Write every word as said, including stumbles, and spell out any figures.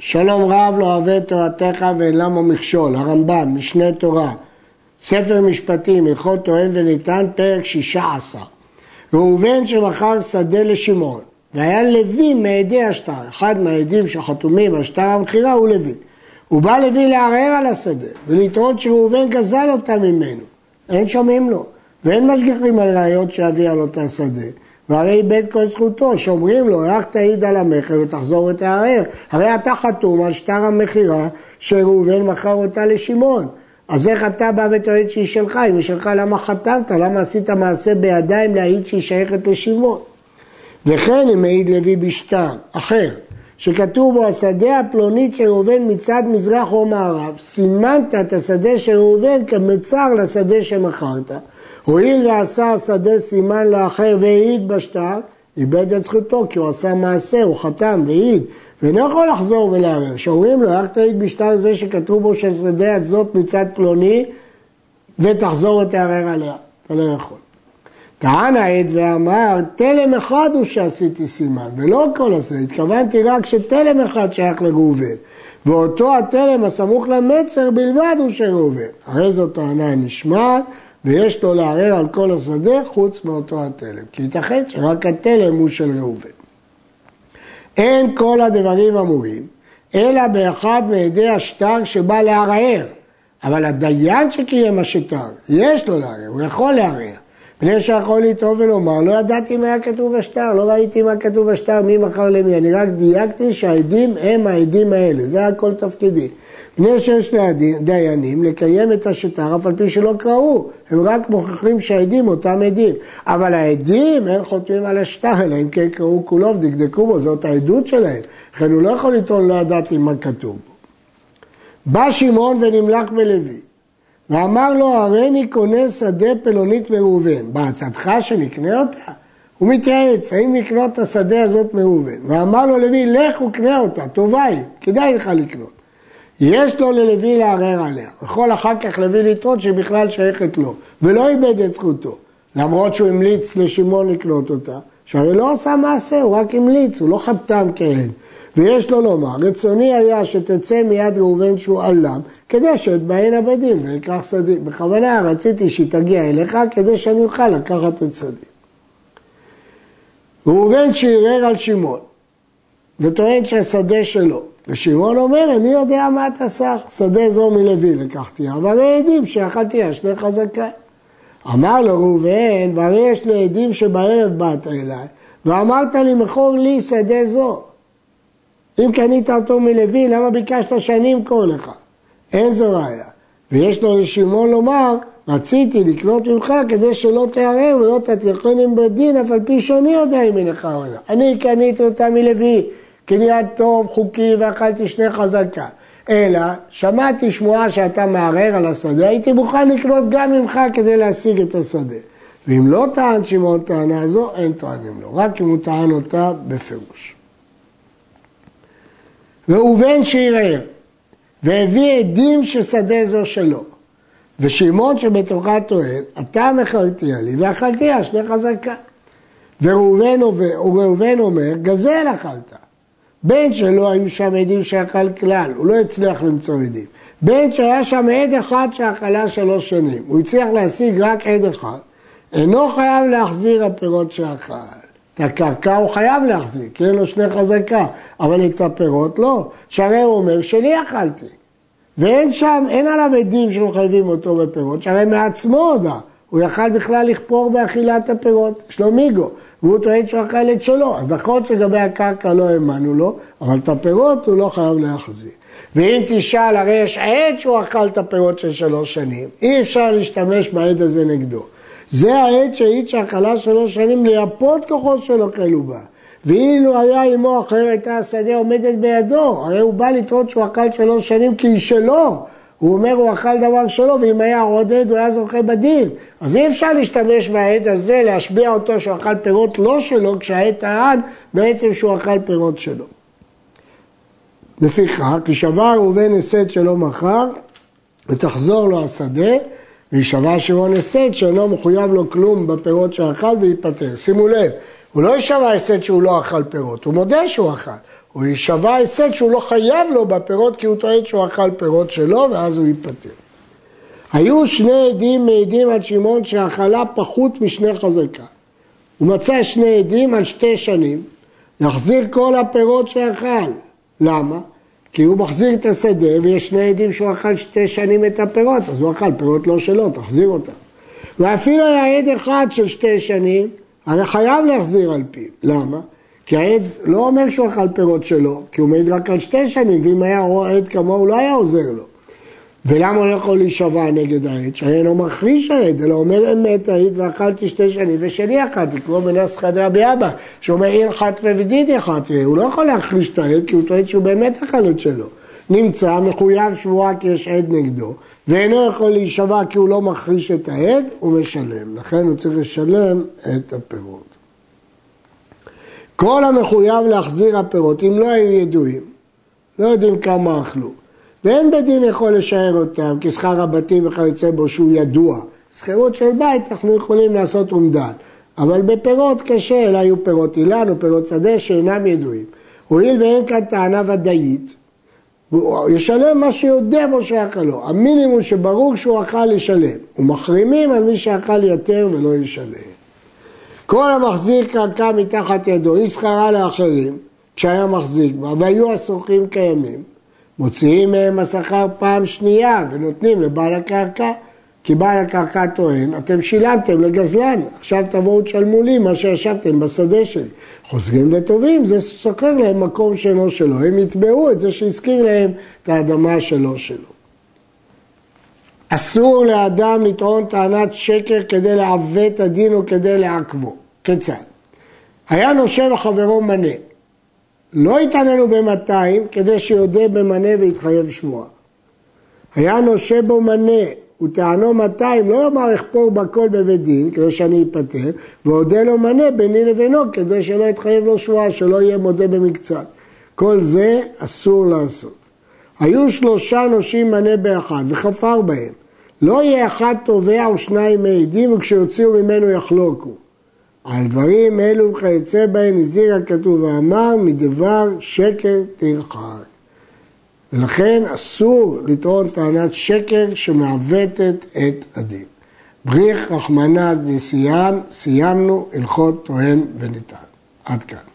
שלום רב לא אוהב תורתך ואין למו מכשול, הרמב'ם, משנה תורה, ספר משפטי, הלכות טוען ונטען, פרק שישה עשר. ראובן שמכר שדה לשמעון, והיה לוי מעדי השטר, אחד מהעדים שחתומים על שטר המכירה הוא לוי. הוא בא לוי לערער על השדה ולטעון שראובן גזל אותה ממנו, אין שומעים לו, ואין משגיחים על ראיות שאביא על אותה שדה. והרי איבד כל זכותו, שאומרים לו, רק תעיד על המכר ותחזור ותערער. הרי אתה חתום על שטר המכירה שראובן מכר אותה לשמעון. אז איך אתה בא ותעיד שהיא שלך? אם היא שלך, למה חתמת? למה עשית מעשה בידיים להעיד שהיא שייכת לשמעון? וכן אם העיד לוי בשטר אחר, שכתוב בו השדה הפלונית של ראובן מצד מזרח או מערב, סימנת את השדה של ראובן כמצר לשדה שמכרת. הואיל ועשה השדה סימן לאחר והעיד בשטר, איבד את זכותו, כי הוא עשה מעשה, הוא חתם והעיד, ואינו יכול לחזור ולערער. שאומרים לו, רק תעיד בשטר זה שכתוב בו שהשדה הזאת מצד פלוני, ותחזור ותערער עליה. אתה לא יכול. טען העד ואמר, תלם אחד הוא שעשיתי סימן, ולא כל השדה, התכוונתי רק שתלם אחד שייך לראובן, ואותו התלם הסמוך למצר בלבד הוא של ראובן. הרי זו טענה נשמעת, ויש לו לערער על כל השדה חוץ מאותו התלם, כי ייתכן שרק התלם הוא של ראובן. אין כל הדברים אמורים, אלא באחד מעדי השטר שבא לערער, אבל הדיין שקיים השטר, יש לו לערער, הוא יכול לערער, בני שיכול לטעון ולומר, לא ידעתי מה היה כתוב בשטר, לא ראיתי מה כתוב בשטר, מי מכר למי, אני רק דייקתי שהעדים הם העדים האלה, זה היה כל תפקידי. בני שיש לדיינים לקיים את השטר, אף על פי שלא קראו, הם רק מוכחים שהעדים אותם עדים, אבל העדים הם חותמים על השטר, אלא אם כן קראו כולו ודקדקו בו, זאת העדות שלהם, לכן הוא לא יכול לטעון, לא ידעתי מה כתוב בו. בא שמעון ונמלך בלוי, ואמר לו, הרי אני קונה שדה פלונית מראובן, בעצתך שנקנה אותה? הוא מתייעץ, האם נקנה את השדה הזאת מראובן? ואמר לו לוי, לך וקנה אותה, טובה היא, כדאי לך לקנות. יש לו ללוי לערער עליה, יכול אחר כך לוי לטעון שבכלל שייכת לו, ולא איבד את זכותו, למרות שהוא המליץ לשמעון לקנות אותה, שהרי לא עשה מעשה, הוא רק המליץ, הוא לא חתם כהן. ויש לו לומר, רצוני היה שתצא מיד ראובן שהוא עלם, כדי שאתבעין הבדים ויקח שדים. בכוונה רציתי שתגיע אליך כדי שאני אוכל לקחת את שדים. ראובן שערער על שמעון, וטוען שהשדה שלו, ושמעון אומר, אני יודע מה אתה סך, שדה זו מלוי לקחתי, אבל העדים שאכלתי השני חזקה. אמר לו ראובן, והרי יש לו עדים שבערב באת אליי, ואמרת לי, מכור לי שדה זו. אם קנית אותו מלוי, למה ביקשת שאני אמכור לך? אין זו ראיה. ויש לו לשמעון לומר, רציתי לקנות ממך כדי שלא תערער ולא תתלכן עם בית דין, אף על פי שאני יודע אם אינך או לא. אני קניתי אותה מלוי, קניין טוב, חוקי, ואכלתי שני חזקה. אלא, שמעתי שמועה שאתה מערער על השדה, הייתי מוכן לקנות גם ממך כדי להשיג את השדה. ואם לא טען שמעון טענה הזו, אין טוענים לו, רק אם הוא טען אותה בפירוש. ראובן שערער, והביא עדים ששדה זו שלו, ושמעון שבתוכה טוען, אתה מכרתיה לי, ואכלתיה שני חזקה. וראובן אומר, גזל אכלת. בין שלא היו שם עדים שאכל כלל, הוא לא הצליח למצוא עדים. בין שהיה שם עד אחד שאכלה שלוש שנים, הוא הצליח להשיג רק עד אחד, אינו חייב להחזיר הפירות שאכל. את הקרקע הוא חייב להחזיק, כי אין לו שני חזקה, אבל את הפירות לא. שהרי הוא אומר, שלי אכלתי. ואין שם, אין עליו עדים שמחייבים אותו בפירות, שהרי מעצמו הודה. הוא יכל בכלל לכפור באכילת הפירות, יש לו מיגו, והוא טוען שאכל את שלו. אז נכון שגבי הקרקע לא האמנו לו, אבל את הפירות הוא לא חייב להחזיק. ואם תשאל, הרי יש עד שהוא אכל את הפירות של שלוש שנים, אי אפשר להשתמש בעד הזה נגדו. זה העד שהעיד שהאכלה שלוש שנים ליפות כוחו שלו כאלו בה. ואילו היה עמו אחרת, השדה עומדת בידו. הרי הוא בא לטעון שהוא אכל שלוש שנים כי היא שלו. הוא אומר, הוא אכל דבר שלו, ואם היה עוד עד, הוא היה זוכה בדין. אז אי אפשר להשתמש בעד הזה, להשביע אותו שהוא אכל פירות לא שלו, כשהעד טען בעצם שהוא אכל פירות שלו. לפיכך, כי שבר ראובן הסד שלא מכר, ותחזור לו השדה, וישבע שמעון הסד שלא מחויב לו כלום בפירות שאכל וייפטר. שימו לב, הוא לא ישבע היסד שהוא לא אכל פירות, הוא מודה שהוא אכל. הוא ישבע היסד שהוא לא חייב לו בפירות, כי הוא טוען שהוא אכל פירות שלו, ואז הוא ייפטר. היו שני עדים מעידים על שמעון שהאכלה פחות משני חזקה. הוא מצא שני עדים על שתי שנים, יחזיר כל הפירות שאכל. למה? כי הוא מחזיר את השדה, ויש שני עדים שהוא אכל שתי שנים את הפירות, אז הוא אכל פירות לא שלו, תחזיר אותם. ואפילו היה עד אחד של שתי שנים, אני חייב להחזיר על פיו. למה? כי העד לא אומר שהוא אכל פירות שלו, כי הוא מעיד רק על שתי שנים, ואם היה עד כמו הוא לא היה עוזר לו. ולמה הוא לא יכול להישבע נגד העד? שהעד לא מכחיש העד, אלא אומר אמת העד ואכלתי שתי שנים ושני אכלתי, כמו בנס חדה אביאבא, שאומר אין חת ובדיד אחת יהיה, הוא לא יכול להכחיש את העד, כי הוא טוען שהוא באמת אכל את שלו. נמצא, מחויב שבועה כי יש עד נגדו, ואינו יכול להישבע כי הוא לא מכחיש את העד, הוא משלם, לכן הוא צריך לשלם את הפירות. כל המחויב להחזיר הפירות, אם לא היו ידועים, לא יודעים כמה אכלו, ואין בדין יכול לשער אותם, כי שכר הבתים וכיוצא בו שהוא ידוע. שכירות של בית אנחנו יכולים לעשות אומדן, אבל בפירות קשה, אלא היו פירות אילן או פירות שדה שאינם ידועים. הואיל ואין כאן טענה ודאית, הוא ישלם מה שיודע בו שאכל לו. המינימום שברור שהוא אכל ישלם, ומחרימים על מי שאכל יותר ולא ישלם. כל המחזיק קרקע מתחת ידו, היא שכרה לאחרים, כשהיה מחזיק בה, והיו הסוחרים קיימים, מוציאים מהם השכר פעם שנייה ונותנים לבעל הקרקע, כי בעל הקרקע טוען, אתם שילמתם לגזלן, עכשיו תבואו תשלמו לי מה שישבתם בשדה שלי. חוזרים וטובים, זה סוכר להם מקום שלו שלו, הם יתבעו את זה שהזכיר להם את האדמה שלו שלו. אסור לאדם לטעון טענת שקר כדי לעוות הדין או כדי לעקבו. כיצד? היה נושב החברו מנה. לא התעננו במאתיים כדי שיודה במנה והתחייב שבועה. היה נושב בו מנה, וטענו מאתיים, לא יאמר אכפור בכל בבית דין כדי שאני אפטר, ועודה לו מנה ביני לבינו כדי שלא יתחייב לו שבועה, שלא יהיה מודה במקצת. כל זה אסור לעשות. היו שלושה נושים מנה באחד וחפר בהם. לא יהיה אחד תובע ושניים מעידים, וכשיוציאו ממנו יחלוקו. על דברים אלו וכיוצא בהם הזהיר הכתוב ואמר, מדבר שקר תרחק. ולכן אסור לטעון טענת שקר שמעוותת את הדין. בריך רחמנא לישראל, סיימנו הלכות טוען ונטען. עד כאן.